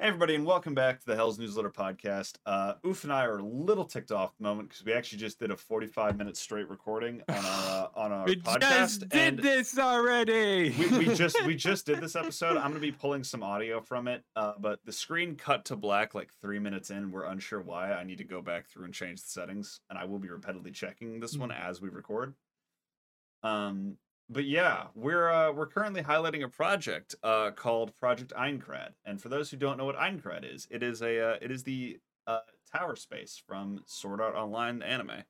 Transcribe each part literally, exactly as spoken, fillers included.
Hey everybody, and welcome back to the Hell's Newsletter podcast. Uh, Oof and I are a little ticked off at the moment because we actually just did a forty-five minute straight recording on our uh, on our we podcast. Just did and this already. we, we just we just did this episode. I'm gonna be pulling some audio from it, uh, but the screen cut to black like three minutes in. We're unsure why. I need to go back through and change the settings, and I will be repeatedly checking this one as we record. Um, But yeah, we're uh, we're currently highlighting a project uh, called Project Aincrad, and for those who don't know what Aincrad is, it is a uh, it is the uh, tower space from Sword Art Online anime.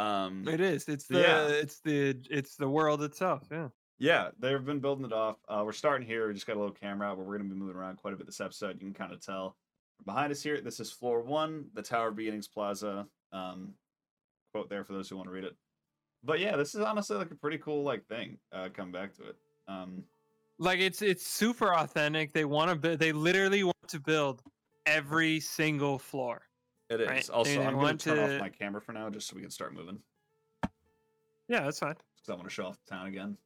Um, it is. It's the yeah. it's the it's the world itself. Yeah. Yeah, they've been building it off. Uh, we're starting here. We just got a little camera out, but we're going to be moving around quite a bit this episode. You can kind of tell behind us here. This is floor one, the Tower Beginnings Plaza. Um, quote there for those who want to read it. But yeah, this is honestly like a pretty cool like thing. Uh, come back to it. Um, like it's it's super authentic. They want to. They literally want to build every single floor. It is. Right? Also, they, I'm going to turn off my camera for now just so we can start moving. Yeah, that's fine. Because I want to show off the town again.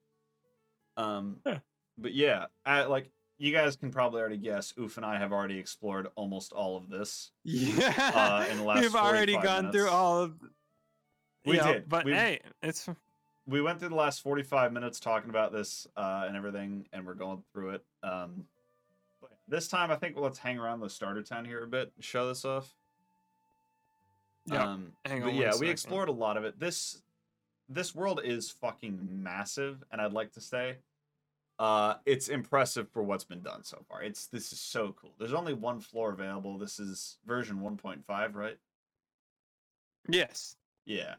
Um, yeah. But yeah, I, like you guys can probably already guess. Oof and I have already explored almost all of this. Yeah. Uh, in the last we've already gone minutes. through all of. We yeah, did, but we, hey, it's we went through the last forty-five minutes talking about this uh, and everything, and we're going through it. Um, but this time, I think let's hang around the starter town here a bit and show this off. Yeah, um, hang on. But yeah, second. we explored a lot of it. This this world is fucking massive, and I'd like to say, uh, it's impressive for what's been done so far. It's this is so cool. There's only one floor available. This is version one point five, right? Yes. Yeah.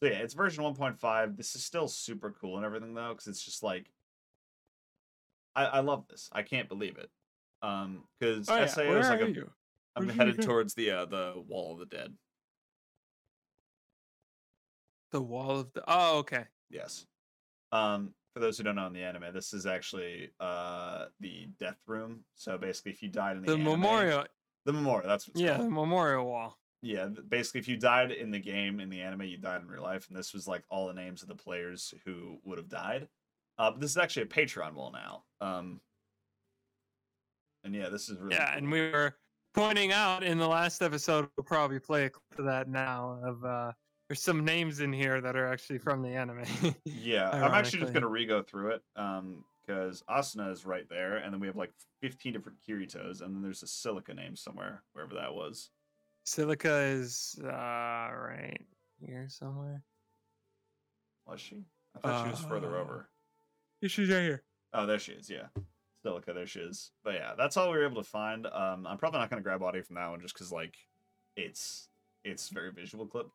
So yeah, it's version one point five. This is still super cool and everything though, because it's just like I, I love this. I can't believe it. Um, because oh, yeah. S A O Where is like a, I'm headed towards the uh, the Wall of the Dead. The Wall of the Oh, okay. Yes. Um, for those who don't know in the anime, this is actually uh the death room. So basically, if you died in the, the anime, memorial, the memorial. That's what's yeah, called. the memorial wall. Yeah, basically, if you died in the game, in the anime, you died in real life. And this was like all the names of the players who would have died. Uh, but this is actually a Patreon wall now. Um, and yeah, this is really Yeah, cool. And we were pointing out in the last episode, we'll probably play a clip of that now. Of uh, there's some names in here that are actually from the anime. Yeah, ironically. I'm actually just going to re-go through it. Because um, Asuna is right there. And then we have like fifteen different Kiritos. And then there's a Silica name somewhere, wherever that was. Silica is uh, right here somewhere. Was she? I thought uh, she was further over. She's right here. Oh, there she is. Yeah, Silica. There she is. But yeah, that's all we were able to find. Um, I'm probably not going to grab audio from that one just because like it's it's very visual clip.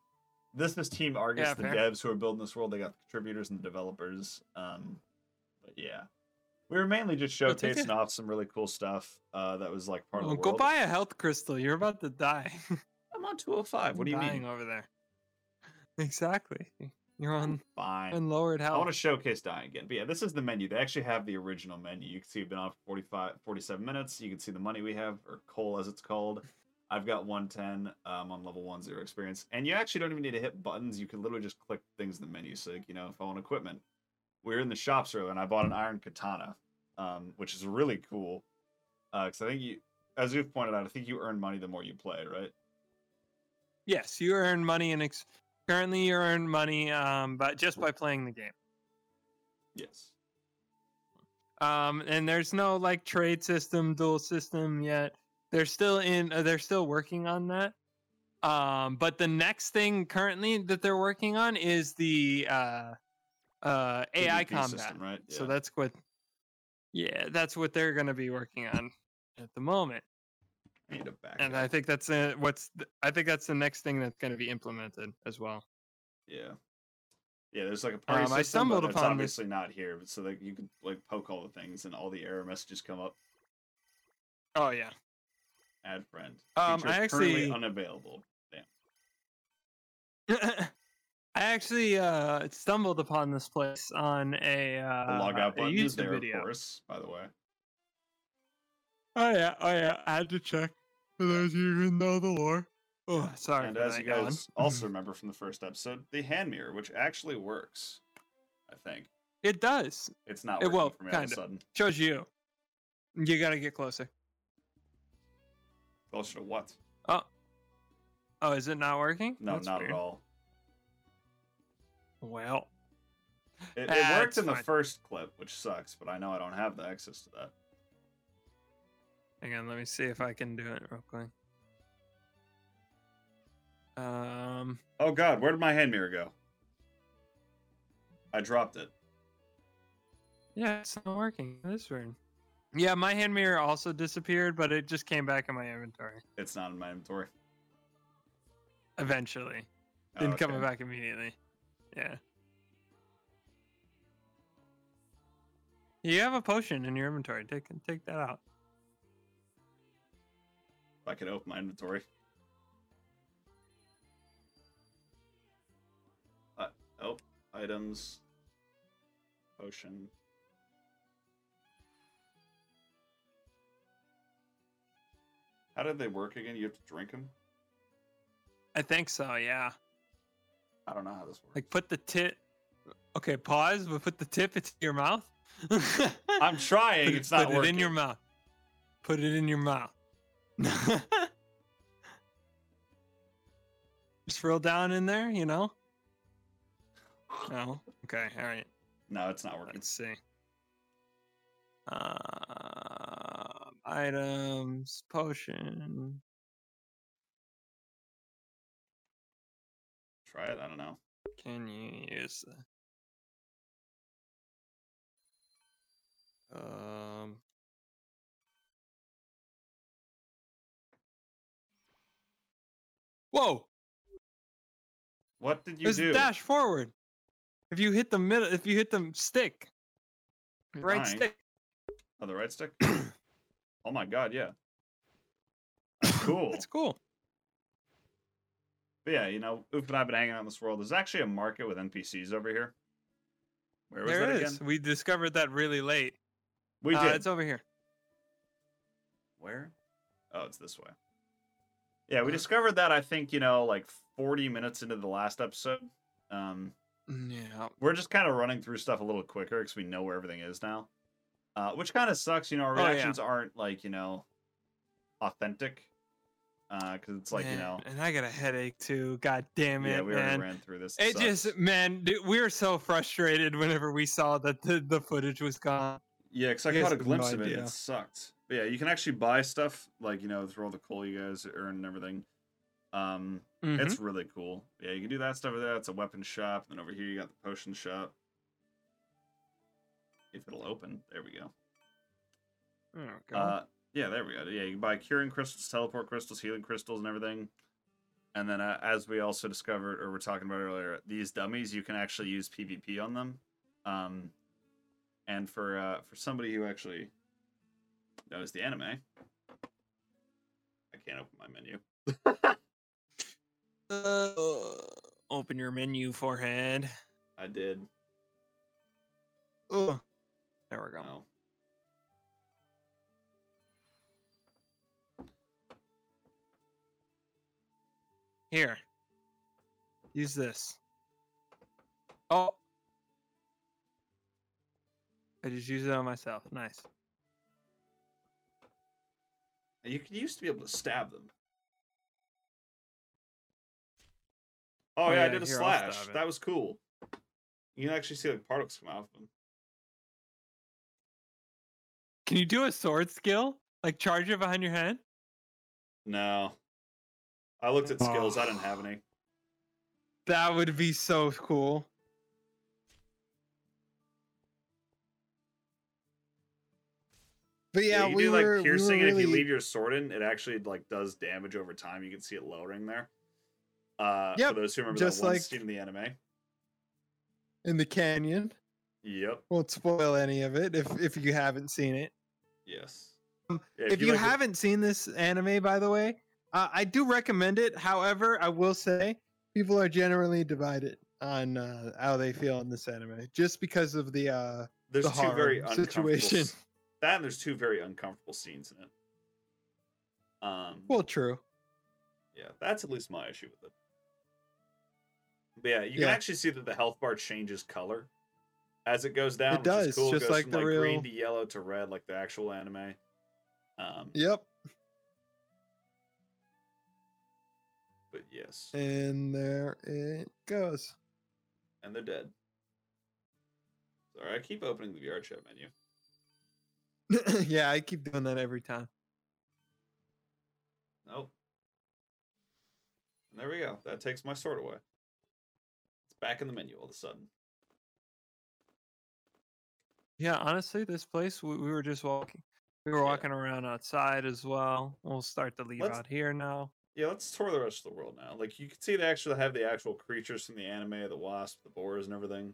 This is Team Argus, yeah, the devs who are building this world. They got the contributors and the developers. Um, but yeah. We were mainly just showcasing a... off some really cool stuff uh, that was like part well, of the go world. Go buy a health crystal. You're about to die. I'm on two oh five. What do you mean? Over there. Exactly. You're on fine and lowered health. I want to showcase dying again. But yeah, this is the menu. They actually have the original menu. You can see we've been on for forty-five, forty-seven minutes. You can see the money we have, or coal as it's called. I've got one ten. I'm on level one, zero experience. And you actually don't even need to hit buttons. You can literally just click things in the menu. So, like, you know, if I want equipment. We were in the shops earlier, and I bought an iron katana, um, which is really cool. Because uh, I think you, as you've pointed out, I think you earn money the more you play, right? Yes, you earn money, and ex- currently you earn money, um, but just by playing the game. Yes. Um, and there's no like trade system, dual system yet. They're still in. Uh, they're still working on that. Um, but the next thing currently that they're working on is the. Uh, uh A I combat system, right? Yeah. So that's what yeah that's what they're going to be working on at the moment. I need to back and up. I think that's a, what's the, I think that's the next thing that's going to be implemented as well. Yeah, yeah, there's like a party um, system, I stumbled upon it's obviously this. Not here, but so that you can like poke all the things and all the error messages come up. Oh yeah, add friend. Um, Features I actually unavailable. Damn. I actually uh, stumbled upon this place on a uh, the logout button is there, video. Of course, by the way. Oh yeah, oh yeah. I had to check for those who didn't know the lore. Oh, sorry. And as you guys also remember from the first episode, the hand mirror, which actually works, I think. It does. It's not working it, well, for me all of a sudden. Shows you. You gotta get closer. Closer to what? Oh. Oh, is it not working? No, That's not weird. at all. Well. It, it worked in fine. the first clip, which sucks, but I know I don't have the access to that. Hang on, let me see if I can do it real quick. Um. Oh God, where did my hand mirror go? I dropped it. Yeah, it's not working. That's weird. Yeah, my hand mirror also disappeared, but it just came back in my inventory. It's not in my inventory. Eventually. Oh, Didn't okay. come back immediately. Yeah. You have a potion in your inventory. Take take that out. If I could open my inventory. Uh, oh, items. Potion. How did they work again? You have to drink them? I think so, yeah. I don't know how this works. Like, put the tip... Okay, pause, but put the tip into your mouth? I'm trying, put, it's not put working. Put it in your mouth. Put it in your mouth. Just roll down in there, you know? No? Okay, all right. No, it's not working. Let's see. Uh, items, potion... Try it. I don't know. Can you use the? Um. Whoa! What did you There's do? There's a dash forward. If you hit the middle, if you hit the stick, You're right dying. stick. Oh, the right stick. Oh my God! Yeah. That's cool. That's cool. But yeah, you know, Oof and I have been hanging out in this world. There's actually a market with N P Cs over here. Where was there that is. again? We discovered that really late. We uh, did. It's over here. Where? Oh, it's this way. Yeah, we uh, discovered that, I think, you know, like forty minutes into the last episode. Um, yeah. We're just kind of running through stuff a little quicker because we know where everything is now. Uh, which kind of sucks. You know, our reactions oh, yeah. aren't, like, you know, authentic. Uh, cause it's like, man, you know, and I got a headache too. God damn it. Yeah, we already man. ran through this. It, it just, man, dude, we were so frustrated whenever we saw that the, the footage was gone. Yeah. Cause I, I caught a glimpse no of it. It sucked. But yeah, you can actually buy stuff like, you know, through all the coal you guys earn and everything. Um, mm-hmm. It's really cool. Yeah. You can do that stuff over there. It's a weapon shop. And then over here, you got the potion shop. If it'll open, there we go. Oh, God. Uh, Yeah, there we go. Yeah, you can buy curing crystals, teleport crystals, healing crystals, and everything. And then, uh, as we also discovered, or we're talking about earlier, these dummies, you can actually use PvP on them. Um, and for uh, for somebody who actually knows the anime, I can't open my menu. uh, open your menu, forehead. I did. Ugh. There we go. Oh. Here. Use this. Oh. I just used it on myself. Nice. You used to be able to stab them. Oh, oh yeah, yeah, I did a here, slash. That was cool. You can actually see like particles come out of them. Can you do a sword skill? Like charge it behind your head? No. I looked at skills. Oh. I didn't have any. That would be so cool. But yeah, yeah you we do were, like piercing, we were really... and if you leave your sword in, it actually like does damage over time. You can see it lowering there. Uh, yep. For those who remember Just that one like scene in the anime, in the canyon. Yep. Won't spoil any of it if if you haven't seen it. Yes. Um, yeah, if, if you, you like haven't the... seen this anime, by the way. Uh, I do recommend it. However, I will say people are generally divided on uh, how they feel in this anime, just because of the uh, there's the two very situation. That and there's two very uncomfortable scenes in it. Um, well, true. Yeah, that's at least my issue with it. But yeah, you yeah. can actually see that the health bar changes color as it goes down. It which does, is cool. just it goes like from, the like, real green to yellow to red, like the actual anime. Um, yep. Yes. And there it goes. And they're dead. Sorry, I keep opening the VRChat menu. Yeah, I keep doing that every time. Nope. And there we go. That takes my sword away. It's back in the menu all of a sudden. Yeah, honestly, this place, we, we were just walking. We were walking yeah. around outside as well. We'll start to leave let's, out here now. Yeah, let's tour the rest of the world now. Like, you can see they actually have the actual creatures from the anime, the wasp, the boars, and everything.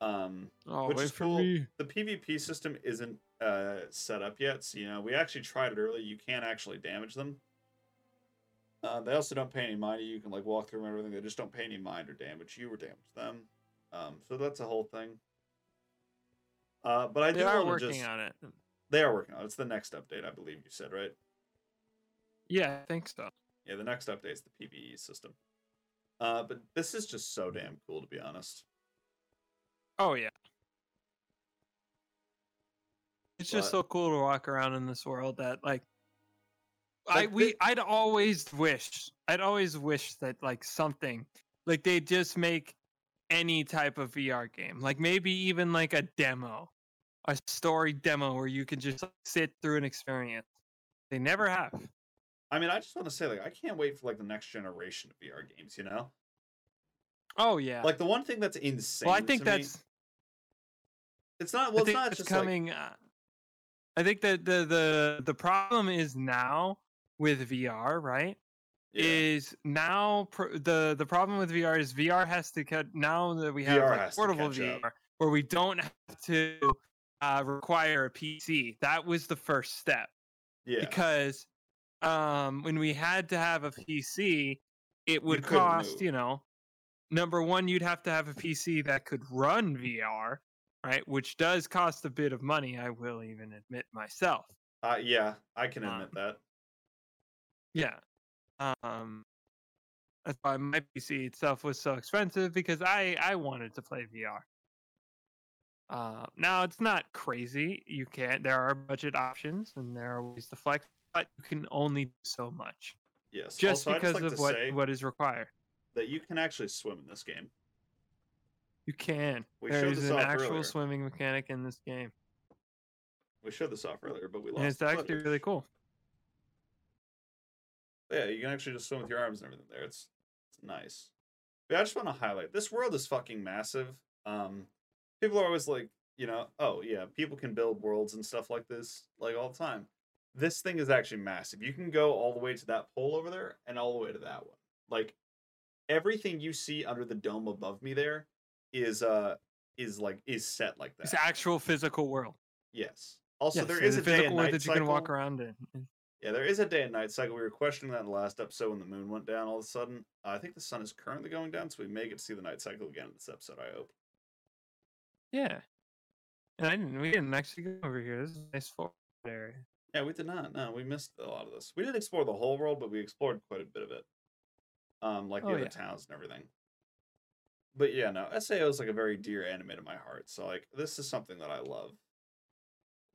Um, oh, which wait is cool. For me. The PvP system isn't uh, set up yet, so, you know, we actually tried it early. You can't actually damage them. Uh, they also don't pay any mind. You can, like, walk through them and everything. They just don't pay any mind or damage you or damage them. Um, so that's a whole thing. Uh, but I do they are working just... on it. They are working on it. It's the next update, I believe you said, right? Yeah, I think so. Yeah, the next update is the PvE system. Uh, but this is just so damn cool, to be honest. Oh, yeah. It's but... just so cool to walk around in this world that, like, but I we they... I'd always wish, I'd always wish that, like, something, like, they just make any type of V R game, like maybe even like a demo, a story demo where you can just sit through an experience. They never have. I mean, I just want to say, like, I can't wait for like the next generation of V R games, you know? Oh yeah. Like the one thing that's insane. Well, I think to that's. Me, it's not. Well, it's not just coming. Like... Uh, I think that the the the problem is now with V R, right? Yeah. Is now pr- the the problem with V R is V R has to cut now that we have like, portable V R up. Where we don't have to uh, require a P C. That was the first step. Yeah. Because um, when we had to have a P C, it would you cost move. You know, number one, you'd have to have a P C that could run V R, right? Which does cost a bit of money. I will even admit myself. Uh, yeah, I can admit um, that. Yeah. Um, that's why my P C itself was so expensive because I, I wanted to play V R. Uh, now it's not crazy. You can't. There are budget options and there are ways to flex, but you can only do so much. Yes, just also, because just like of what what is required. That you can actually swim in this game. You can. We there is an actual earlier. swimming mechanic in this game. We showed this off earlier, but we lost. And it's actually footage. Really cool. Yeah, you can actually just swim with your arms and everything there. It's, it's nice. But I just want to highlight, this world is fucking massive. Um, people are always like, you know, oh, yeah, people can build worlds and stuff like this, like, all the time. This thing is actually massive. You can go all the way to that pole over there and all the way to that one. Like, everything you see under the dome above me there is, uh, is like, is set like that. It's actual physical world. Yes. Also, yes, there is a physical day and night world that you cycle. Can walk around in. Yeah, there is a day and night cycle. We were questioning that in the last episode when the moon went down all of a sudden. Uh, I think the sun is currently going down, so we may get to see the night cycle again in this episode, I hope. Yeah. And I didn't, we didn't actually go over here. This is a nice forest area. Yeah, we did not. No, we missed a lot of this. We didn't explore the whole world, but we explored quite a bit of it. Um, Like the oh, other yeah. towns and everything. But yeah, no, S A O is like a very dear anime to my heart. So like, this is something that I love.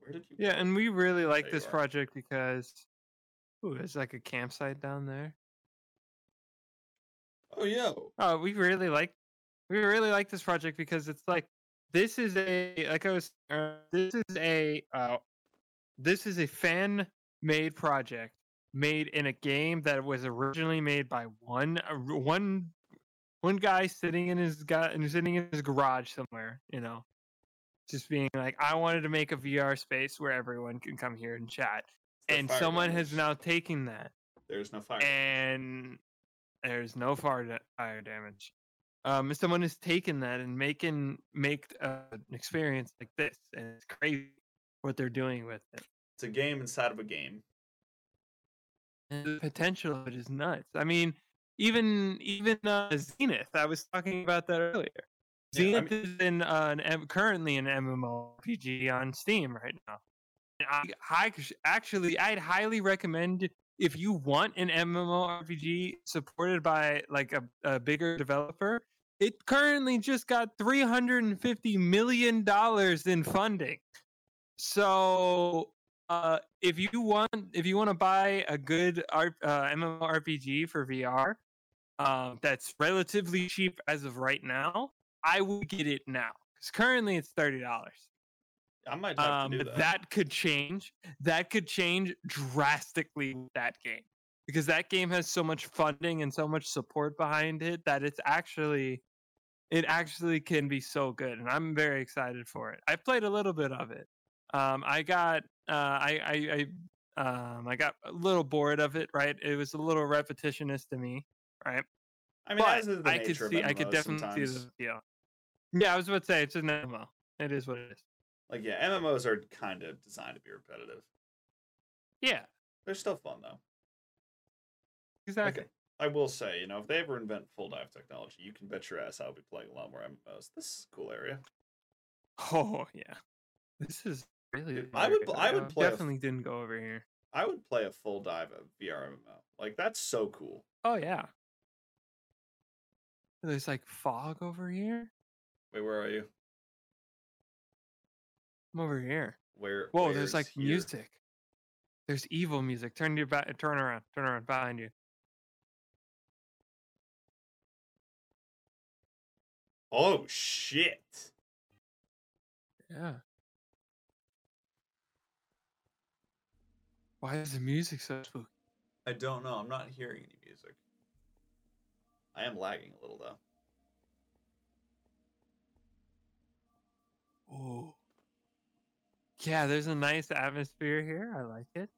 Where did you yeah, go? And we really like this are. project because... Ooh, there's like a campsite down there. Oh yeah. Oh, uh, we really like, we really like this project because it's like, this is a like I was, uh, this is a, uh, this is a fan made project made in a game that was originally made by one uh, one one guy sitting in his guy and sitting in his garage somewhere, you know, just being like, I wanted to make a V R space where everyone can come here and chat. And someone damage. has now taken that. There's no fire. And there's no fire da- fire damage. Um, someone has taken that and making make uh, an experience like this, and it's crazy what they're doing with it. It's a game inside of a game. And the potential of it is nuts. I mean, even even uh, Zenith. I was talking about that earlier. Yeah, Zenith I mean... is in uh, an, currently an MMORPG on Steam right now. I, I actually I'd highly recommend if you want an MMORPG supported by like a, a bigger developer. It currently just got three hundred fifty million dollars in funding. So uh, if you want if you want to buy a good uh, MMORPG for V R, uh, that's relatively cheap as of right now, I would get it now. Because currently it's thirty dollars. I might have um, to do that. But that could change. That could change drastically with that game. Because that game has so much funding and so much support behind it that it's actually... It actually can be so good, and I'm very excited for it. I played a little bit of it. Um, I got, uh, I, I, I, um, I got a little bored of it. Right, it was a little repetitionist to me. Right. I mean, but as is the I nature could see, of M M Os I could definitely sometimes. see the deal. Yeah, I was about to say it's an M M O. It is what it is. Like, yeah, M M Os are kind of designed to be repetitive. Yeah, they're still fun though. Exactly. Like, I will say, you know, if they ever invent full dive technology, you can bet your ass I'll be playing a lot more M M Os. This is a cool area. Oh yeah, this is really. Dude, I would, I would play. Definitely a, didn't go over here. I would play a full dive of V R M M O. Like, that's so cool. Oh yeah. There's like fog over here. Wait, where are you? I'm over here. Where? Whoa, there's like here? music. There's evil music. Turn your back. Turn around. Turn around behind you. Oh shit! Yeah. Why is the music so spooky? I don't know. I'm not hearing any music. I am lagging a little though. Oh. Yeah, there's a nice atmosphere here. I like it.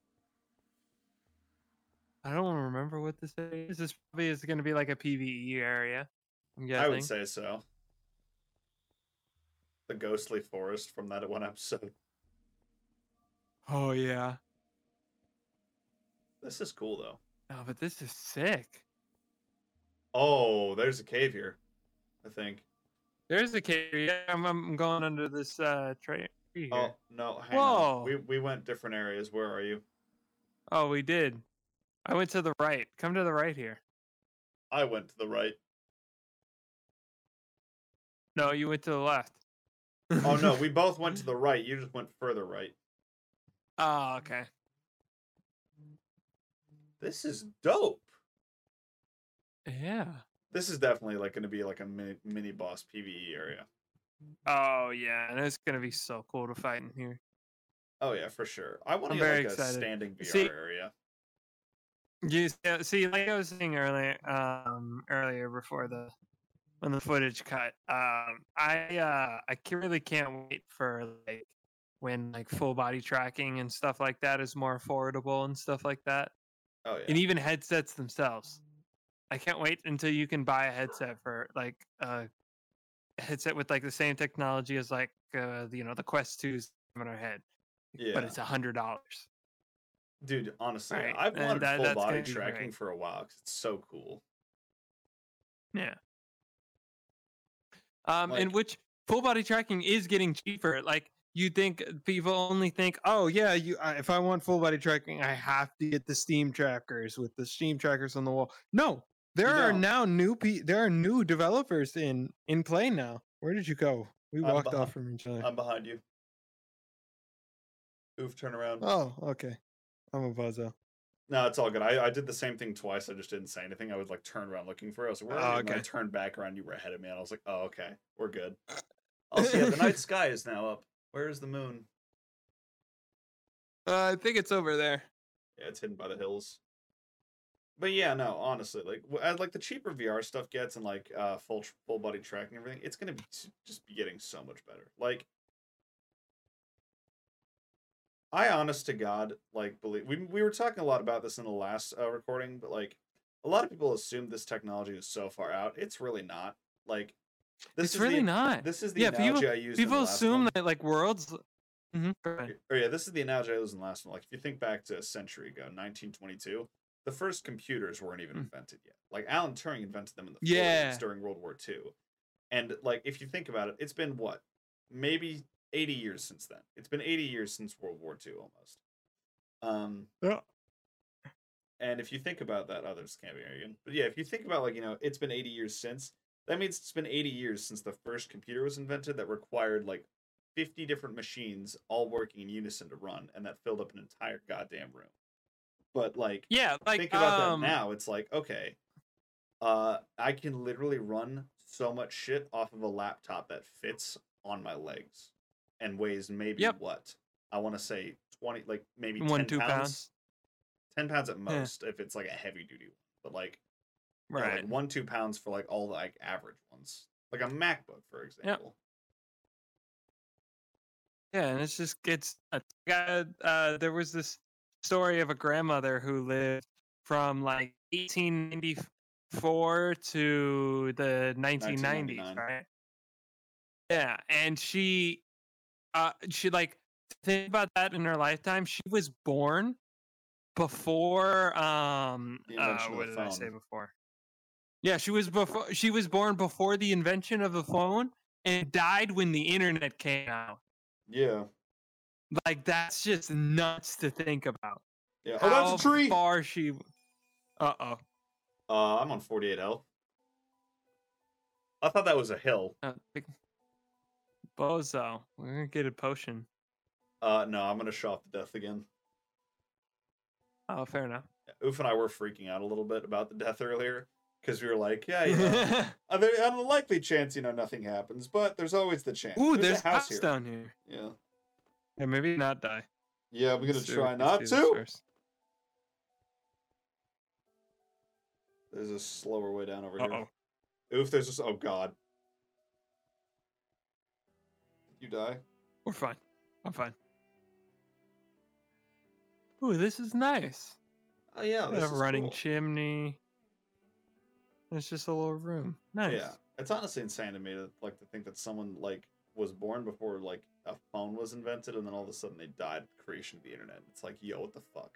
I don't remember what this is. This probably is going to be like a PvE area. I'm guessing. I would say so. The ghostly forest from that one episode. Oh, yeah. This is cool, though. No, but this is sick. Oh, there's a cave here, I think. There's a cave here. I'm, I'm going under this uh, tree here. Oh, no, hang Whoa. on. We, we went different areas. Where are you? Oh, we did. I went to the right. Come to the right here. I went to the right. No, you went to the left. Oh, no, we both went to the right. You just went further right. Oh, okay. This is dope. Yeah. This is definitely like going to be like a mini, mini boss PvE area. Oh, yeah. And it's going to be so cool to fight in here. Oh, yeah, for sure. I want to get like excited. a standing V R see, area. You see, like I was saying earlier, um, earlier before the... When the footage cut, um, I uh, I really can't wait for like when like full body tracking and stuff like that is more affordable and stuff like that. Oh yeah. And even headsets themselves. I can't wait until you can buy a headset for like uh, a headset with like the same technology as like uh, you know the Quest two's in our head. Yeah. But it's a hundred dollars. Dude, honestly, right. I've wanted that, full body tracking great. for a while because it's so cool. Yeah. Um, like, and which full body tracking is getting cheaper. Like you think people only think, oh yeah, you. I, if I want full body tracking, I have to get the Steam trackers with the Steam trackers on the wall. No, there are know. now new pe- there are new developers in, in play now. Where did you go? We walked behind, off from each other. I'm behind you. Oof, turn around. Oh, okay. I'm a buzzo. No, it's all good. I, I did the same thing twice. I just didn't say anything. I would like turn around looking for it. I was like, where are you? Oh, okay. When I turned back around, you were ahead of me. And I was like, oh, okay. We're good. Also, yeah, the night sky is now up. Where is the moon? Uh, I think it's over there. Yeah, it's hidden by the hills. But yeah, no, honestly, like as like the cheaper V R stuff gets and like uh, full full body tracking and everything, it's going to just be getting so much better. Like, I honest to God, like, believe we we were talking a lot about this in the last uh, recording, but like a lot of people assume this technology is so far out. It's really not. Like, this it's is really the, not. This is the yeah, analogy people, I used. People in the last assume one. that like worlds. Mm-hmm. Oh yeah, this is the analogy I used in the last one. Like, if you think back to a century ago, nineteen twenty-two, the first computers weren't even mm. invented yet. Like Alan Turing invented them in the yeah. forties during World War Two, and like if you think about it, it's been what maybe. eighty years since then. It's been eighty years since World War Two almost. Um, yeah. And if you think about that, others can't be arrogant. But yeah, if you think about like, you know, it's been eighty years since, that means it's been eighty years since the first computer was invented that required like fifty different machines all working in unison to run, and that filled up an entire goddamn room. But like, yeah, like, think about um... that now. It's like, okay, uh, I can literally run so much shit off of a laptop that fits on my legs and weighs maybe yep. what? I want to say twenty, like maybe One, ten two pounds, pounds. ten pounds at most yeah. if it's like a heavy duty one. But like, right, you know, like one two pounds for like all the like average ones, like a MacBook for example. Yep. Yeah, and it's just it's. Uh, uh, there was this story of a grandmother who lived from like eighteen ninety-four to the nineteen nineties, right? Yeah, and she, uh, she like think about that in her lifetime. She was born before. Um, uh, what did I say before? Yeah, she was before. She was born before the invention of the phone and died when the internet came out. Yeah, like that's just nuts to think about. Yeah, oh, how that's a tree. Far she. Uh oh. Uh, I'm on forty-eight health. I thought that was a hill. Uh, Bozo, we're gonna get a potion. Uh, no, I'm gonna shop to death again. Oh, fair enough. Oof and I were freaking out a little bit about the death earlier because we were like, "Yeah, you know, I mean, unlikely chance, you know, nothing happens, but there's always the chance." Ooh, there's, there's a house here. down here. Yeah. Yeah, maybe not die. Yeah, we're gonna try not to. There's a slower way down over Uh-oh. here. Oof, there's just... Oh, God. You die? We're fine. I'm fine. Ooh, this is nice. Oh, yeah. This a is running cool. chimney. It's just a little room. Nice. Yeah. It's honestly insane to me to, like, to think that someone, like, was born before, like, a phone was invented, and then all of a sudden they died at the creation of the internet. It's like, yo, what the fuck?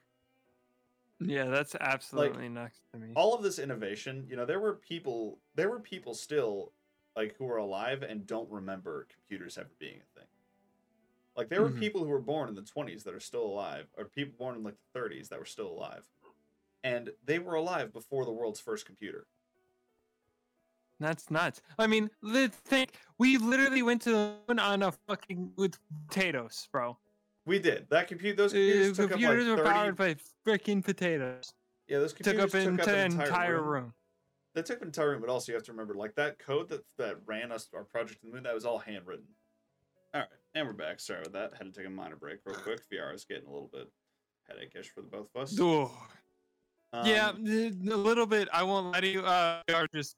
Yeah, that's absolutely like, next to me. All of this innovation, you know, there were people, there were people still, like, who are alive and don't remember computers ever being a thing. Like, there mm-hmm. were people who were born in the twenties that are still alive, or people born in, like, the thirties that were still alive. And they were alive before the world's first computer. That's nuts. I mean, let's think, we literally went to the moon on a fucking, with potatoes, bro. We did. That compute those computers, uh, took computers up like were powered by freaking potatoes. Yeah, those computers took up, took in, up an entire, entire room. room. That took an entire room, but also you have to remember, like that code that that ran us our project to the moon, that was all handwritten. All right, and we're back. Sorry about that. Had to take a minor break real quick. V R is getting a little bit headache-ish for the both of us. Oh. Um, yeah, a little bit. I won't let you. Uh, V R just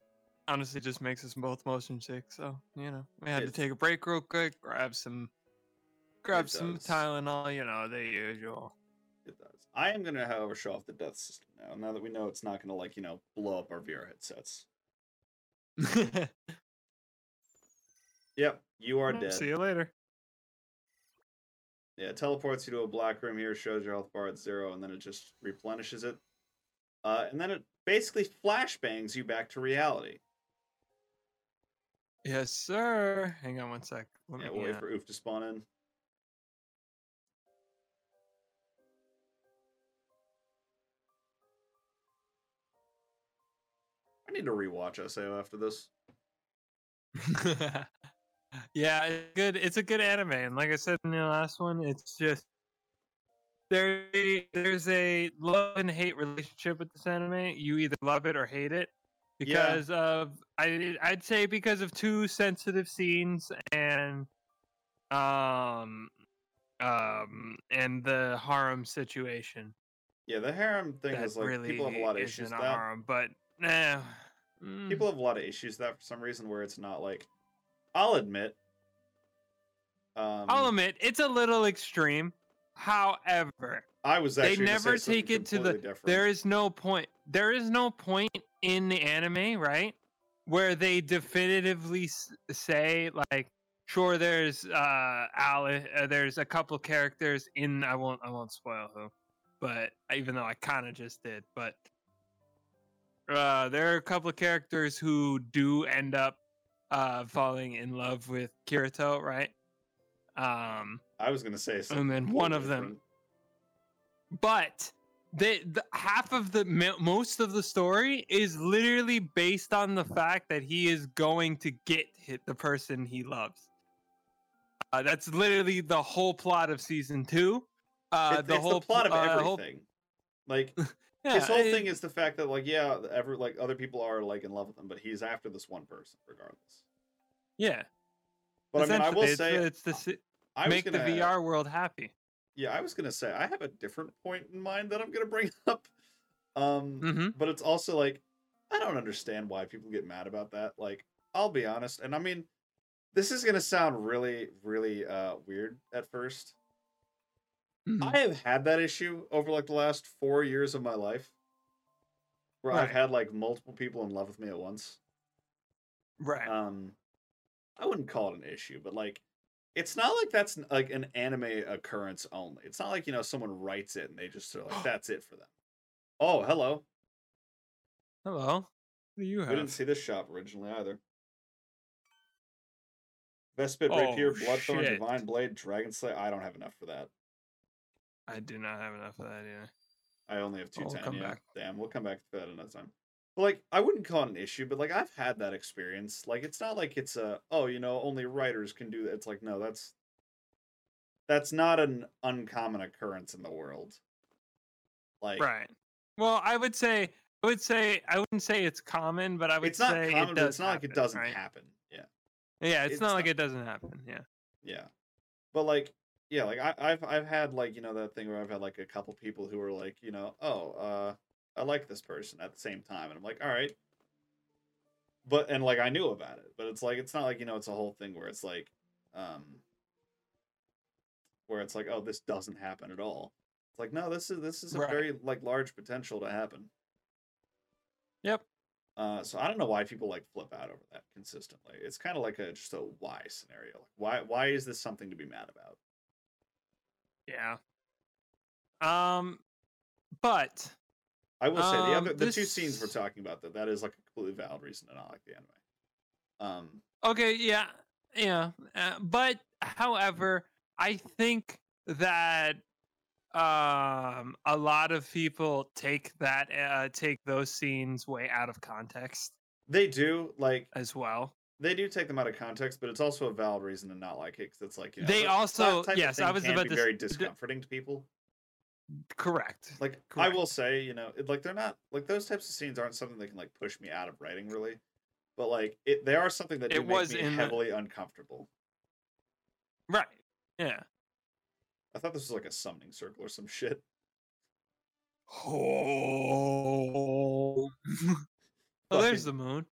honestly just makes us both motion sick. So you know, we had to take a break real quick. Grab some. Grab some Tylenol, you know, the usual. It does. I am going to, however, show off the death system now, now that we know it's not going to, like, you know, blow up our V R headsets. Yep, you are dead. See you later. Yeah, it teleports you to a black room here, shows your health bar at zero, and then it just replenishes it. Uh, and then it basically flashbangs you back to reality. Yes, sir. Hang on one sec. Let yeah, me we'll wait for Oof to spawn in. I need to rewatch S A O after this. Yeah, it's good. It's a good anime, and like I said in the last one, it's just there. There's a love and hate relationship with this anime. You either love it or hate it because yeah. of I. I'd say because of two sensitive scenes and um um and the harem situation. Yeah, the harem thing that is like really people have a lot of issues. Not harem, but nah. People have a lot of issues that for some reason where it's not like I'll admit um, I'll admit it's a little extreme. However, I was actually they never take it to the different. There is no point there is no point in the anime, right, where they definitively say like sure there's uh, Ali, uh there's a couple characters in I won't I won't spoil who, but even though I kind of just did, but Uh, there are a couple of characters who do end up uh, falling in love with Kirito, right? Um, I was going to say something. And then one different. of them. But they, the half of the most of the story is literally based on the fact that he is going to get hit the person he loves. Uh, that's literally the whole plot of season two. Uh, it, the it's whole the plot of uh, everything. Whole... Like... Yeah, his whole I, thing is the fact that, like, yeah, ever like other people are like in love with him, but he's after this one person regardless. Yeah, but I mean, I will it's, say it's the I make gonna, the V R world happy. Yeah, I was gonna say I have a different point in mind that I'm gonna bring up, um, mm-hmm. but it's also like I don't understand why people get mad about that. Like, I'll be honest, and I mean, this is gonna sound really, really uh, weird at first. Mm-hmm. I have had that issue over like the last four years of my life where right. I've had like multiple people in love with me at once. Right. Um, I wouldn't call it an issue, but like, it's not like that's like an anime occurrence only. It's not like, you know, someone writes it and they just are like, that's it for them. Oh, hello. Hello. What do you have? We didn't see this shop originally either. Vespid, oh, Rapier, Bloodthorn, shit. Divine Blade, Dragon Slayer. I don't have enough for that. I do not have enough of that either. I only have two ten. Yeah. Damn, we'll come back to that another time. But like, I wouldn't call it an issue, but like, I've had that experience. Like, it's not like it's a oh, you know, only writers can do that. It's like, no, that's that's not an uncommon occurrence in the world. Like, right. Well, I would say, I would say, I wouldn't say it's common, but I would it's not say common, it does. It's not happen, like it doesn't right? happen. Yeah. Yeah, it's, it's not, not like it doesn't happen. Yeah. Yeah, but like. Yeah, like I, I've I've had like, you know, that thing where I've had like a couple people who are like, you know, oh, uh, I like this person at the same time, and I'm like, all right, but and like I knew about it, but it's like it's not like, you know, it's a whole thing where it's like, um, where it's like, oh, this doesn't happen at all. It's like, no, this is this is a right. very like large potential to happen. Yep. Uh, so I don't know why people like flip out over that consistently. It's kind of like a just a why scenario. Like, why why is this something to be mad about? Yeah. Um, but I will say the other um, the this... two scenes we're talking about, that that is like a completely valid reason to not like the anime. Um. Okay. Yeah. Yeah. Uh, but however, I think that um a lot of people take that uh, take those scenes way out of context. They do, like, as well. They do take them out of context, but it's also a valid reason to not like it, because it's like, you know, they also yes, I was about to very discomforting to people. Correct. Like, I will say, you know, it, like they're not like those types of scenes aren't something that can like push me out of writing really, but like it, they are something that do make me heavily uncomfortable. Right. Yeah. I thought this was like a summoning circle or some shit. Oh. Oh, there's the moon.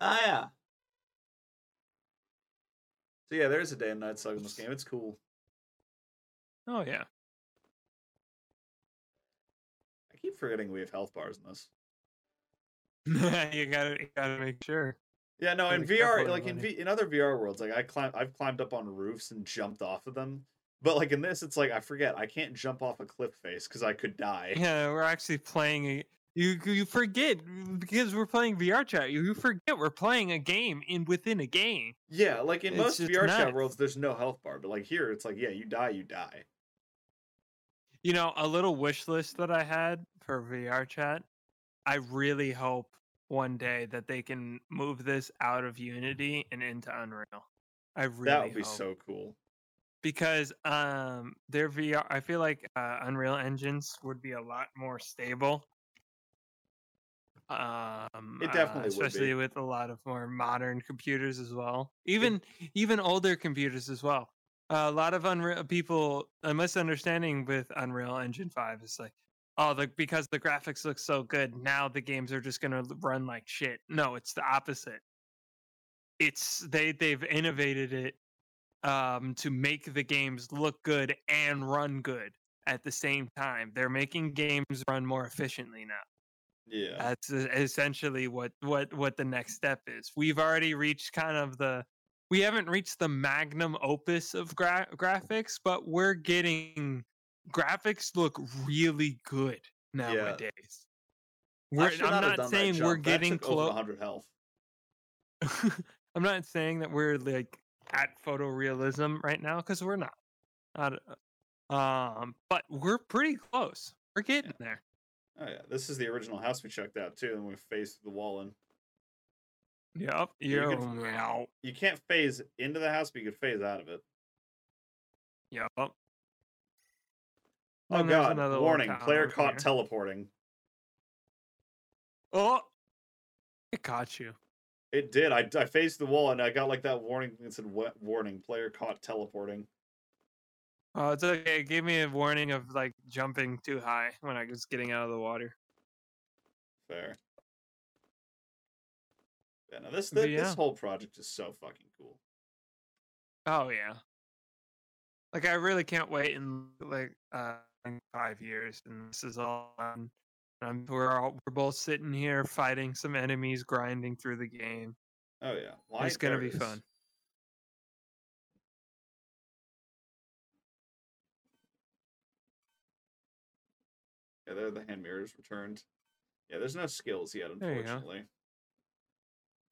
Ah, yeah. So yeah, there is a day and night cycle in this game. It's cool. Oh yeah. I keep forgetting we have health bars in this. you gotta, you gotta make sure. Yeah, no, in V R, like in v, in other V R worlds, like I climb, I've climbed up on roofs and jumped off of them. But like in this, it's like I forget I can't jump off a cliff face because I could die. Yeah, we're actually playing. A, you you forget because we're playing V R Chat. You you forget we're playing a game in within a game. Yeah, like in most V R Chat worlds, there's no health bar, but like here, it's like, yeah, you die, you die. You know, a little wish list that I had for V R Chat. I really hope one day that they can move this out of Unity and into Unreal. I really that would be hope. So cool. Because um, their V R, I feel like uh, Unreal engines would be a lot more stable. Um, it definitely uh, especially would be. With a lot of more modern computers as well, even yeah. even older computers as well. Uh, a lot of Unreal people a misunderstanding with Unreal Engine five is like, oh, the because the graphics look so good, now the games are just gonna run like shit. No, it's the opposite. It's they they've innovated it um, to make the games look good and run good at the same time. They're making games run more efficiently now. Yeah, that's essentially what, what, what the next step is. We've already reached kind of the, we haven't reached the magnum opus of gra- graphics, but we're getting graphics look really good nowadays. Yeah. We're, I'm not, not saying we're getting close. I'm not saying that we're like at photorealism right now because we're not. not um, but we're pretty close. We're getting yeah. there. Oh yeah, this is the original house we checked out too, and we phased the wall in. Yep. You, can, you can't phase into the house, but you could phase out of it. Yep. Oh, God. Warning. Player caught teleporting. Oh! It caught you. It did. I, I faced the wall and I got like that warning. It said, warning. Player caught teleporting. Oh, it's okay. It gave me a warning of like jumping too high when I was getting out of the water. Fair. Yeah, no, this, this, yeah. this whole project is so fucking cool. Oh, yeah. Like, I really can't wait in, like, uh, five years, and this is all on. Um, we're, all, we're both sitting here fighting some enemies, grinding through the game. Oh, yeah. Light it's going to be fun. Yeah, there the hand mirrors returned. Yeah, there's no skills yet, unfortunately.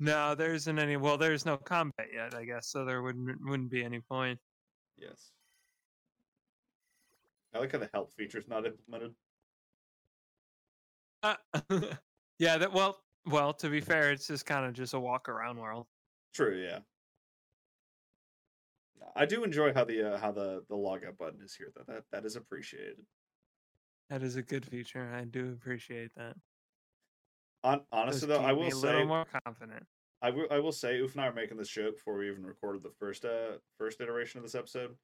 No, there isn't any. Well, there's no combat yet, I guess, so there wouldn't wouldn't be any point. Yes. I like how the help feature's not implemented. Uh, yeah, that well, well. To be fair, it's just kind of just a walk around world. True. Yeah. I do enjoy how the uh, how the the log up button is here, though. That that is appreciated. That is a good feature. I do appreciate that. On, honestly, though, I will say a little more confident. I will. I will say, Oof and I are making this joke before we even recorded the first uh first iteration of this episode.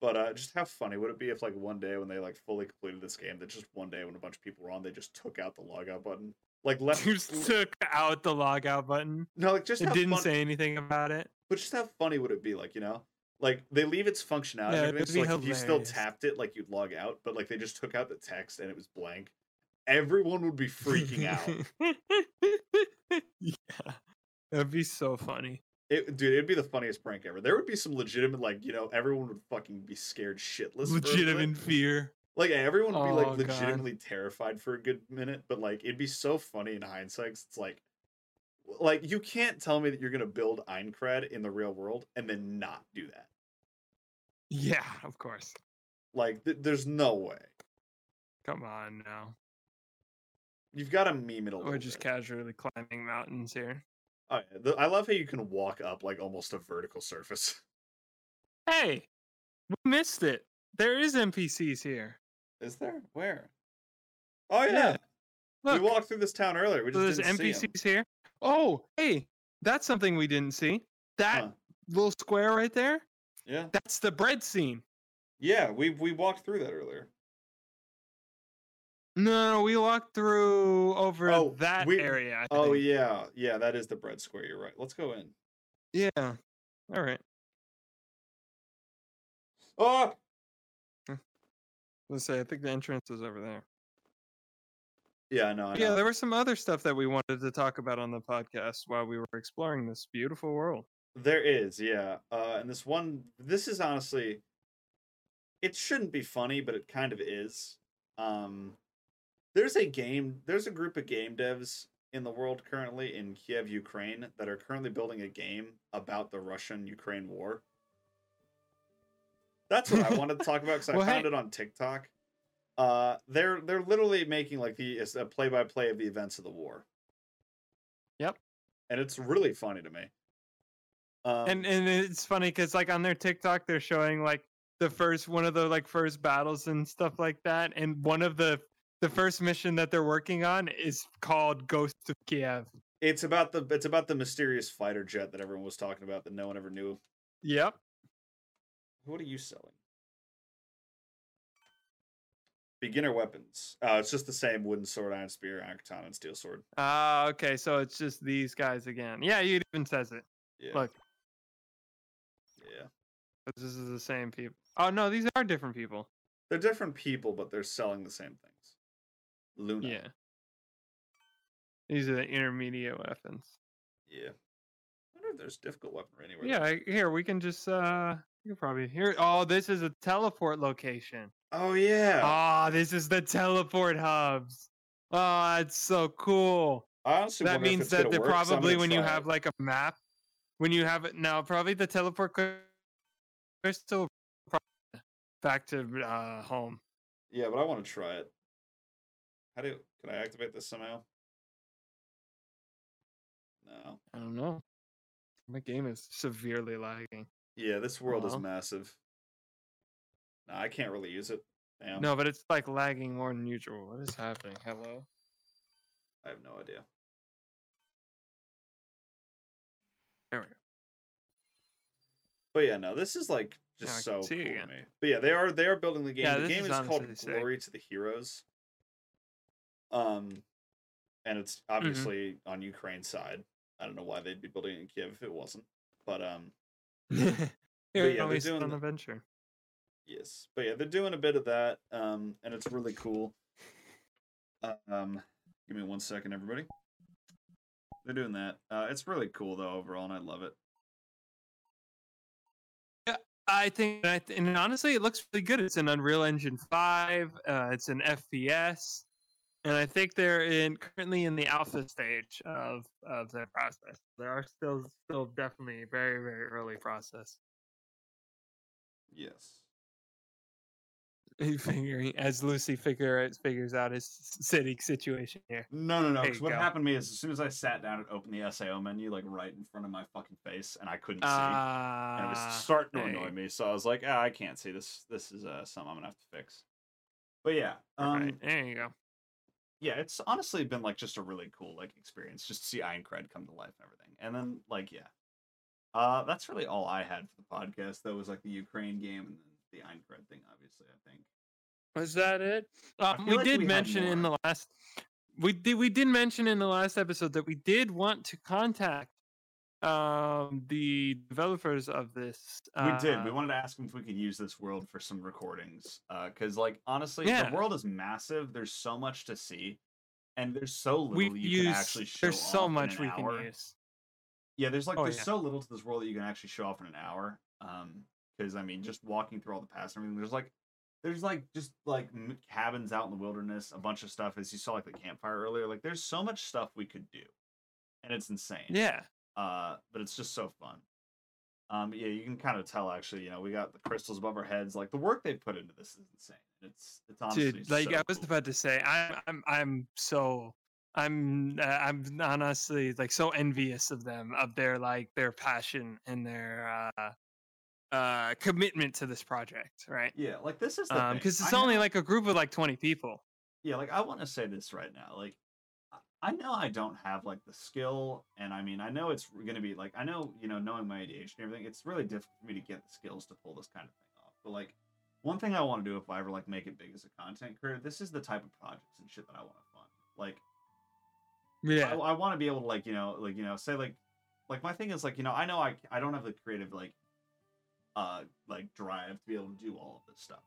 But uh, just how funny would it be if, like, one day when they, like, fully completed this game, that just one day when a bunch of people were on, they just took out the logout button. Like, left. You took out the logout button. No, like, just. It didn't fun... say anything about it. But just how funny would it be, like, you know, like they leave its functionality. Yeah, and so, like, if you still tapped it, like, you'd log out. But, like, they just took out the text and it was blank. Everyone would be freaking out. Yeah, that'd be so funny. It, dude, it'd be the funniest prank ever. There would be some legitimate, like, you know, everyone would fucking be scared shitless. Legitimate fear. Like, everyone would oh, be, like, legitimately God. terrified for a good minute, but, like, it'd be so funny in hindsight. It's like, like, you can't tell me that you're going to build Aincrad in the real world and then not do that. Yeah, of course. Like, th- there's no way. Come on, now. You've got to meme it a little bit. We're just casually climbing mountains here. Oh, yeah. I love how you can walk up like almost a vertical surface. Hey, we missed it. There is N P Cs here. Is there? Where? Oh yeah, yeah. We walked through this town earlier. We so just there's didn't N P Cs see here. Oh, hey, that's something we didn't see. That huh. little square right there. Yeah, that's the bread scene. Yeah, we we walked through that earlier. No, we walked through over oh, that we, area. I oh, think. yeah. Yeah, that is the bread square. You're right. Let's go in. Yeah. All right. Oh! Let's say, I think the entrance is over there. Yeah, no, I know. Yeah, there was some other stuff that we wanted to talk about on the podcast while we were exploring this beautiful world. There is, yeah. Uh, and this one, this is honestly, it shouldn't be funny, but it kind of is. Um... There's a game, there's a group of game devs in the world currently in Kyiv, Ukraine, that are currently building a game about the Russian-Ukraine war. That's what I wanted to talk about because I well, found hey. it on TikTok. Uh, they're they're literally making like the a play-by-play of the events of the war. Yep, and it's really funny to me. Um, and and it's funny because like on their TikTok, they're showing like the first one of the like first battles and stuff like that, and one of the. The first mission that they're working on is called Ghosts of Kyiv. It's about the it's about the mysterious fighter jet that everyone was talking about that no one ever knew. Yep. What are you selling? Beginner weapons. Uh, it's just the same wooden sword, iron spear, iron katana, and steel sword. Ah, uh, okay. So it's just these guys again. Yeah, it even says it. Yeah. Look. Yeah. This is the same people. Oh, no, these are different people. They're different people, but they're selling the same thing. Luna. Yeah. These are the intermediate weapons. Yeah. I wonder if there's a difficult weapon anywhere. Yeah, I, here, we can just, uh, you can probably hear. Oh, this is a teleport location. Oh, yeah. Ah, oh, this is the teleport hubs. Oh, it's so cool. I honestly that means that they're work, probably when you have, like, a map, when you have it now, probably the teleport crystal back to uh, home. Yeah, but I want to try it. How do can I activate this somehow? No. I don't know. My game is severely lagging. Yeah, this world wow. is massive. No, I can't really use it. Damn. No, but it's like lagging more than usual. What is happening? Hello? I have no idea. There we go. But yeah, no, this is like just yeah, so cool to me. But yeah, they are they are building the game. Yeah, the game is, is called Glory to the Heroes. Um, and it's obviously mm-hmm. on Ukraine's side. I don't know why they'd be building it in Kyiv if it wasn't. But um, yeah, but yeah they're doing an adventure. Yes, but yeah, they're doing a bit of that. Um, and it's really cool. Uh, um, give me one second, everybody. They're doing that. Uh, it's really cool though overall, and I love it. Yeah, I think, and, I th- and honestly, it looks really good. It's an Unreal Engine five. Uh, it's an F P S. And I think they're in currently in the alpha stage of, of their process. There are still still definitely very, very early process. Yes. Figuring as Lucy figure, figures out his city situation here. No, no, no. Because what go. happened to me is as soon as I sat down and opened the S A O menu, like right in front of my fucking face, and I couldn't see. Uh, and it was starting hey. to annoy me. So I was like, oh, I can't see this. This is uh, something I'm gonna have to fix. But yeah, um, right. there you go. Yeah, it's honestly been like just a really cool like experience just to see Aincrad come to life and everything. And then like yeah. Uh that's really all I had for the podcast though was like the Ukraine game and then the Aincrad thing obviously, I think. Was that it? Um, we like did we mention in the last we did we did mention in the last episode that we did want to contact um the developers of this. Uh, we did. We wanted to ask them if we could use this world for some recordings, uh because like honestly yeah. the world is massive. There's so much to see and there's so little We've you used, can actually show there's off so much in an we hour. can use yeah there's like oh, there's yeah. so little to this world that you can actually show off in an hour, um because I mean just walking through all the paths and everything, there's like there's like just like cabins out in the wilderness, a bunch of stuff as you saw like the campfire earlier. Like there's so much stuff we could do and it's insane. yeah Uh, but it's just so fun. Um, yeah, you can kind of tell actually. You know, we got the crystals above our heads. Like the work they put into this is insane. It's it's honestly dude. Like so I was cool. about to say, I'm I'm I'm so I'm uh, I'm honestly like so envious of them, of their like their passion and their uh, uh, commitment to this project. Right? Yeah. Like this is the um, because it's I only know. like a group of like twenty people. Yeah. Like I want to say this right now. Like. I know I don't have, like, the skill, and I mean, I know it's going to be, like, I know, you know, knowing my A D H D and everything, it's really difficult for me to get the skills to pull this kind of thing off, but, like, one thing I want to do if I ever, like, make it big as a content creator, this is the type of projects and shit that I want to fund, like, yeah, I, I want to be able to, like, you know, like, you know, say, like, like, my thing is, like, you know, I know I, I don't have the creative, like, uh, like, drive to be able to do all of this stuff.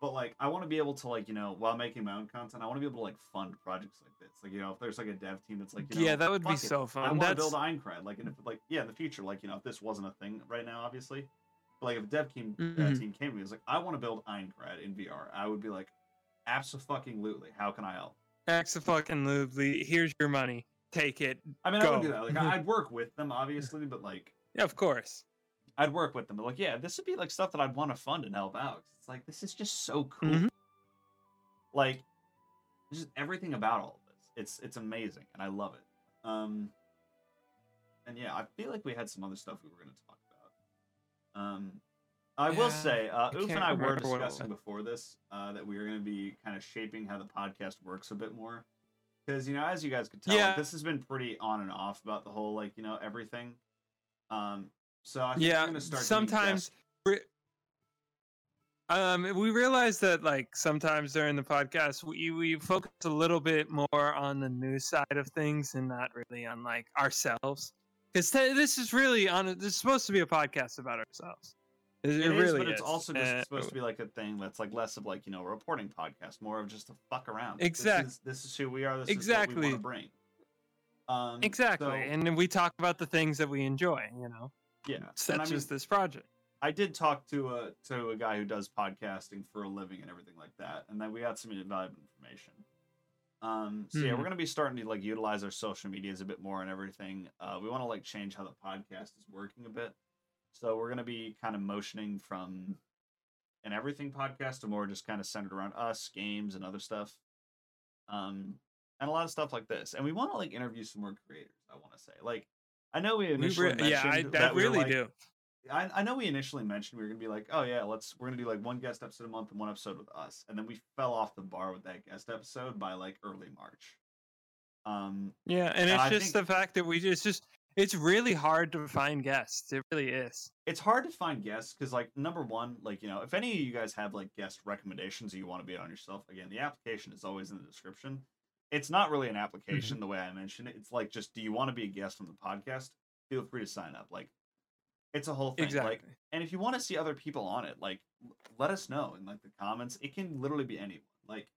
But, like, I want to be able to, like, you know, while making my own content, I want to be able to, like, fund projects like this. Like, you know, if there's, like, a dev team that's, like, you know... Yeah, that would be it. so fun. I want that's... to build Aincrad. Like, and if, like, yeah, in the future, like, you know, if this wasn't a thing right now, obviously. But, like, if a dev team, mm-hmm. uh, team came to me and was like, I want to build Aincrad in V R, I would be like, abso-fucking-lutely. How can I help? Abso-fucking-lutely. Here's your money. Take it. I mean, go. I wouldn't do that. Like, I'd work with them, obviously, but, like... Yeah, of course. I'd work with them. But like, yeah, this would be like stuff that I'd want to fund and help out. It's like, this is just so cool. Mm-hmm. Like, just everything about all of this. It's it's amazing, and I love it. Um, and yeah, I feel like we had some other stuff we were going to talk about. Um, I yeah, will say, uh, Oof and I were discussing before this uh, that we were going to be kind of shaping how the podcast works a bit more. Because, you know, as you guys could tell, yeah. like, this has been pretty on and off about the whole, like, you know, everything. Um, So I think yeah, I'm gonna start sometimes re- um, we realize that like sometimes during the podcast we, we focus a little bit more on the news side of things and not really on like ourselves, because t- this is really on a, this is supposed to be a podcast about ourselves. It, it, it is, really but it's is. also just uh, supposed to be like a thing that's like less of like, you know, a reporting podcast, more of just a fuck around. Exactly. This is, this is who we are. This exactly. is what we want to bring. Um, exactly. So- and then we talk about the things that we enjoy, you know. Yeah, such and I mean, as this project. I did talk to a to a guy who does podcasting for a living and everything like that, and then we got some invaluable information. Um, so mm-hmm. yeah, we're gonna be starting to like utilize our social medias a bit more and everything. Uh, we want to like change how the podcast is working a bit, so we're gonna be kind of motioning from an everything podcast to more just kind of centered around us, games, and other stuff, um, and a lot of stuff like this. And we want to like interview some more creators. I want to say like. I know we initially we re- mentioned yeah, I, that I we really were like, do. I, I know we initially mentioned we were gonna be like, oh yeah, let's we're gonna do like one guest episode a month and one episode with us, and then we fell off the bar with that guest episode by like early March. Um, yeah, and it's and just think, the fact that we just just it's really hard to find guests. It really is. It's hard to find guests because, like, number one, like you know, if any of you guys have like guest recommendations that you want to be on yourself, again, the application is always in the description. It's not really an application mm-hmm. the way I mentioned it. It's like just, do you want to be a guest on the podcast? Feel free to sign up. Like. It's a whole thing. Exactly. Like, and if you want to see other people on it, like, let us know in like the comments. It can literally be anyone. Like,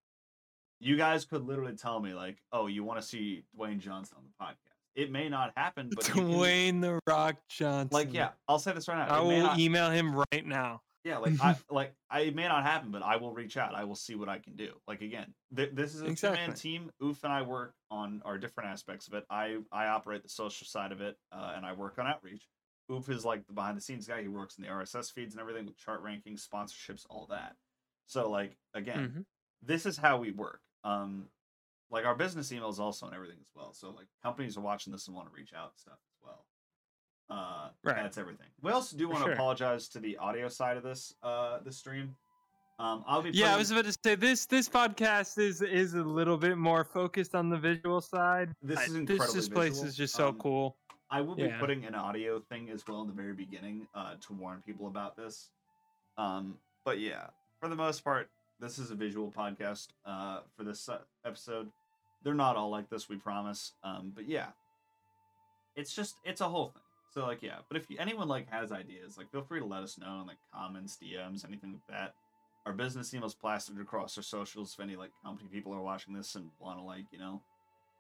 you guys could literally tell me, like, oh, you want to see Dwayne Johnson on the podcast. It may not happen, but Dwayne can... the Rock Johnson. Like, yeah, I'll say this right now. I will not... email him right now. Yeah, like, I like I it may not happen, but I will reach out. I will see what I can do. Like, again, th- this is a exactly. two-man team. Oof and I work on our different aspects of it. I I operate the social side of it, uh, and I work on outreach. Oof is like the behind the scenes guy. He works in the R S S feeds and everything with chart rankings, sponsorships, all that. So like, again, mm-hmm. this is how we work. Um, like our business email is also on everything as well. So like companies are watching this and want to reach out and stuff as well. Uh, right. That's everything. We also do want to sure. apologize to the audio side of this, uh, this stream. Um, I'll be putting... yeah, I was about to say this, this podcast is, is a little bit more focused on the visual side. This is incredibly visual. This place is just so um, cool. I will be yeah. putting an audio thing as well in the very beginning uh, to warn people about this. Um, but yeah, for the most part, this is a visual podcast uh, for this episode. They're not all like this, we promise. Um, but yeah, it's just, it's a whole thing. So like, yeah, but if you, anyone like has ideas, like feel free to let us know in like comments, D Ms, anything like that. Our business email's plastered across our socials. If any like company people are watching this and want to like, you know,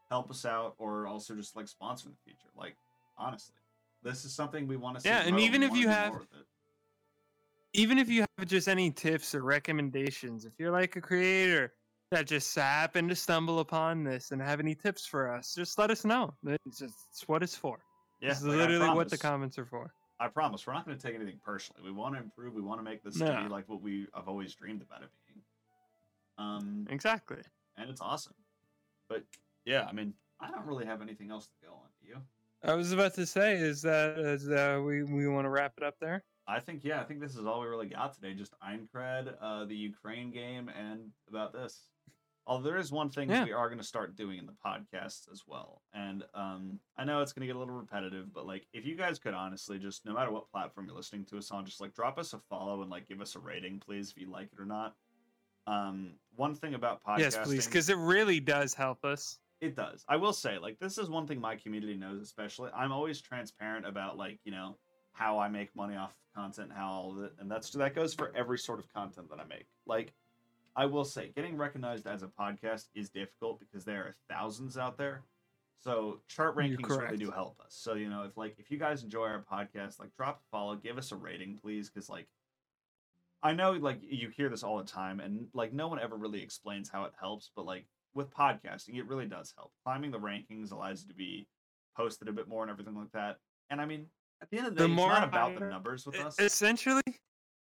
help us out or also just like sponsor in the future. Like, honestly, this is something we want to see. Yeah, and even if you have, even if you have just any tips or recommendations, if you're like a creator that just happened to stumble upon this and have any tips for us, just let us know. It's just it's what it's for. Yeah, it's like, literally what the comments are for. I promise, we're not going to take anything personally. We want to improve. We want to make this no. to be like what we have always dreamed about it being. Um, exactly. And it's awesome. But yeah, I mean, I don't really have anything else to go on. Do you? I was about to say, is that is uh, we we want to wrap it up there? I think yeah, I think this is all we really got today. Just Aincrad, uh, the Ukraine game, and about this. Although there is one thing yeah. that we are going to start doing in the podcast as well, and um, I know it's going to get a little repetitive, but like if you guys could honestly just, no matter what platform you're listening to us on, just like drop us a follow and like give us a rating, please, if you like it or not. Um, one thing about podcasting, yes, please, because it really does help us. It does. I will say, like, this is one thing my community knows, especially. I'm always transparent about, like, you know, how I make money off of content, how all of it, and that's that goes for every sort of content that I make. Like, I will say, getting recognized as a podcast is difficult because there are thousands out there. So chart rankings really do help us. So, you know, if like if you guys enjoy our podcast, like, drop a follow, give us a rating, please, because like. I know, like, you hear this all the time, and like no one ever really explains how it helps, but like. With podcasting, it really does help. Climbing the rankings allows you to be posted a bit more and everything like that. And I mean, at the end of the day, the it's not about the numbers with us. Essentially,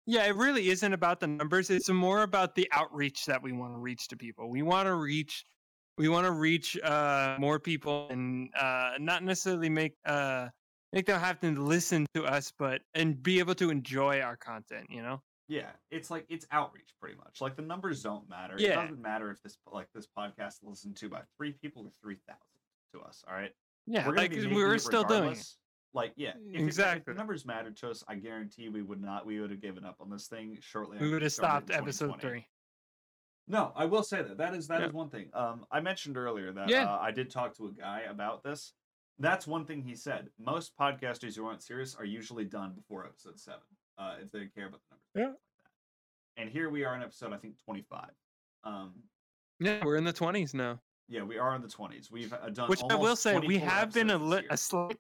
yeah, it really isn't about the numbers. It's more about the outreach that we want to reach to people. We want to reach, we want to reach uh, more people, and uh, not necessarily make uh, make them have to listen to us, but and be able to enjoy our content. You know. Yeah, it's like it's outreach pretty much. Like the numbers don't matter. Yeah. It doesn't matter if this like this podcast is listened to by three people or three thousand to us. All right. Yeah, we're like we were still doing it. Like yeah, if exactly. It, if the numbers mattered to us, I guarantee we would not. We would have given up on this thing shortly. We would have stopped episode three. No, I will say that that is that yeah. is one thing. Um, I mentioned earlier that yeah. uh, I did talk to a guy about this. That's one thing he said. Most podcasters who aren't serious are usually done before episode seven. Uh, if they care about the numbers. Yeah. And here we are in episode, I think, twenty-five. Um, yeah, we're in the twenties now. Yeah, we are in the twenties. We've uh, done Which I will say, we have been a, li- a slight...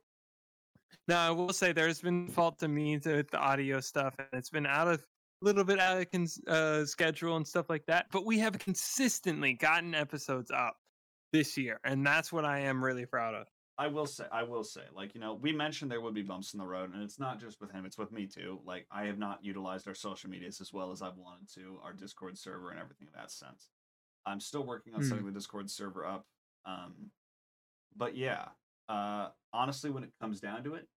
No, I will say there's been fault to me with the audio stuff. And it's been out of a little bit out of cons- uh, schedule and stuff like that. But we have consistently gotten episodes up this year. And that's what I am really proud of. I will say, I will say, like, you know, we mentioned there would be bumps in the road, and it's not just with him, it's with me too. Like, I have not utilized our social medias as well as I've wanted to, our Discord server and everything in that sense. I'm still working on mm. setting the Discord server up. Um, but yeah, uh, honestly, when it comes down to it,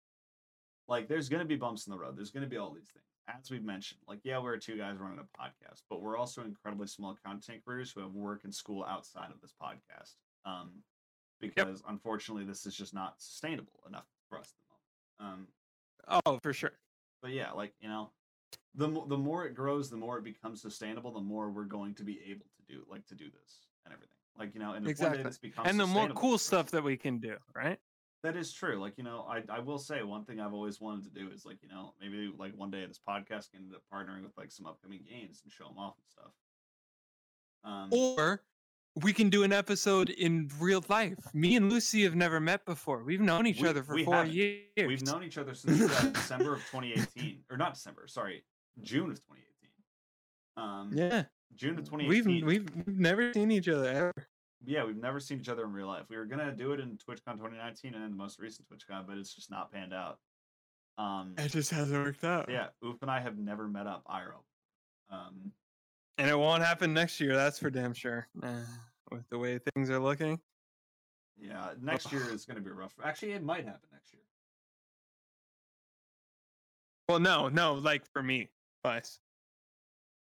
Like, there's going to be bumps in the road. There's going to be all these things. As we've mentioned, like, yeah, we're two guys running a podcast, but we're also incredibly small content creators who have work and school outside of this podcast. Um, because, yep. unfortunately, this is just not sustainable enough for us at the moment. Um, oh, for sure. But, yeah, like, you know, the, the more it grows, the more it becomes sustainable, the more we're going to be able to do, like, to do this and everything. Like, you know, and exactly. this becomes and the more cool stuff that we can do, right? That is true. Like, you know, I, I will say one thing I've always wanted to do is, like, you know, maybe like one day this podcast can end up partnering with like some upcoming games and show them off and stuff. Um, or we can do an episode in real life. Me and Lucy have never met before. We've known each we, other for four haven't. years. We've known each other since uh, December of twenty eighteen, or not December, sorry, June of twenty eighteen. Um, yeah, June of twenty eighteen. We've, we've never seen each other ever. Yeah, we've never seen each other in real life. We were gonna do it in TwitchCon twenty nineteen and then the most recent TwitchCon, but it's just not panned out. Um, it just hasn't worked out. Yeah, Oof and I have never met up I R L. Um, and it won't happen next year. That's for damn sure. Uh, with the way things are looking. Yeah, next year is gonna be rough. Actually, it might happen next year. Well, no, no, like for me, twice.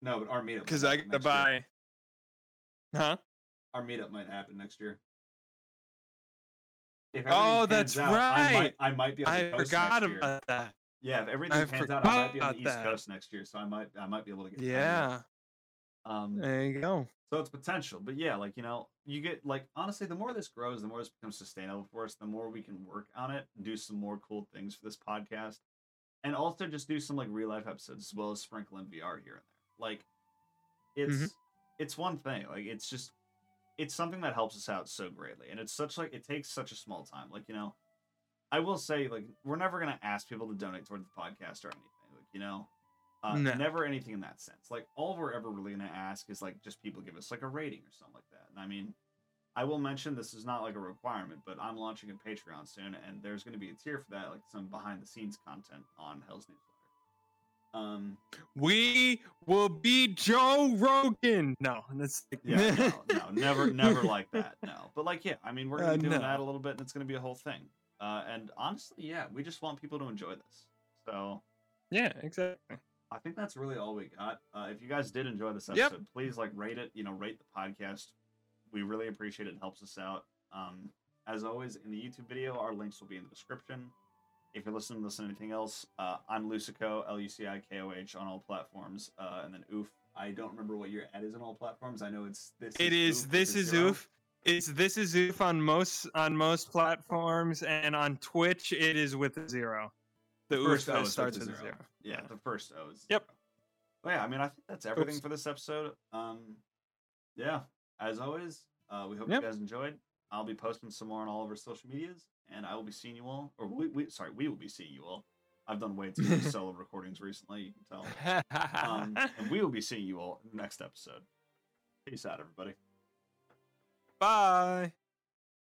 No, but our meetup. Because I got to buy. Year. Huh. Our meetup might happen next year. If oh, that's out, right. I might, I might be on the I coast forgot next year. About that. Yeah, if everything I pans out, I might be on the East that. Coast next year, so I might I might be able to get. Yeah. Um, there you go. So it's potential, but yeah, like, you know, you get like honestly, the more this grows, the more this becomes sustainable for us, the more we can work on it, do some more cool things for this podcast, and also just do some like real life episodes as well as sprinkle in V R here and there. Like, it's mm-hmm. it's one thing. Like, it's just. It's something that helps us out so greatly. And it's such like, it takes such a small time. Like, you know, I will say, like, we're never going to ask people to donate towards the podcast or anything. Like, you know, uh, no. never anything in that sense. Like, all we're ever really going to ask is, like, just people give us, like, a rating or something like that. And I mean, I will mention this is not, like, a requirement, but I'm launching a Patreon soon, and there's going to be a tier for that, like, some behind-the-scenes content on Hell's Newsletter. Um, we will be Joe Rogan. No, that's yeah, no, no, never, never like that. No, but like, yeah, I mean, we're gonna be uh, doing no. that a little bit, and it's gonna be a whole thing. Uh, and honestly, yeah, we just want people to enjoy this. So, yeah, exactly. I think that's really all we got. Uh, if you guys did enjoy this episode, yep. please like rate it. You know, rate the podcast. We really appreciate it. It helps us out. Um, as always, in the YouTube video, our links will be in the description. If you're listening to this and anything else, uh, I'm Lucico, L U C I K O H on all platforms, uh, and then Oof. I don't remember what your ad is on all platforms. I know it's this. It is, is Oof, this is Oof. It's this is Oof on most on most platforms, and on Twitch it is with a zero. The, the Oof O starts with a zero. zero. Yeah, the first O is. Yep. Zero. But yeah, I mean, I think that's everything Oops. for this episode. Um, yeah, as always, uh, we hope yep. you guys enjoyed. I'll be posting some more on all of our social medias. And I will be seeing you all, or we, we sorry, we will be seeing you all. I've done way too many solo recordings recently, you can tell. Um, and we will be seeing you all in the next episode. Peace out, everybody. Bye.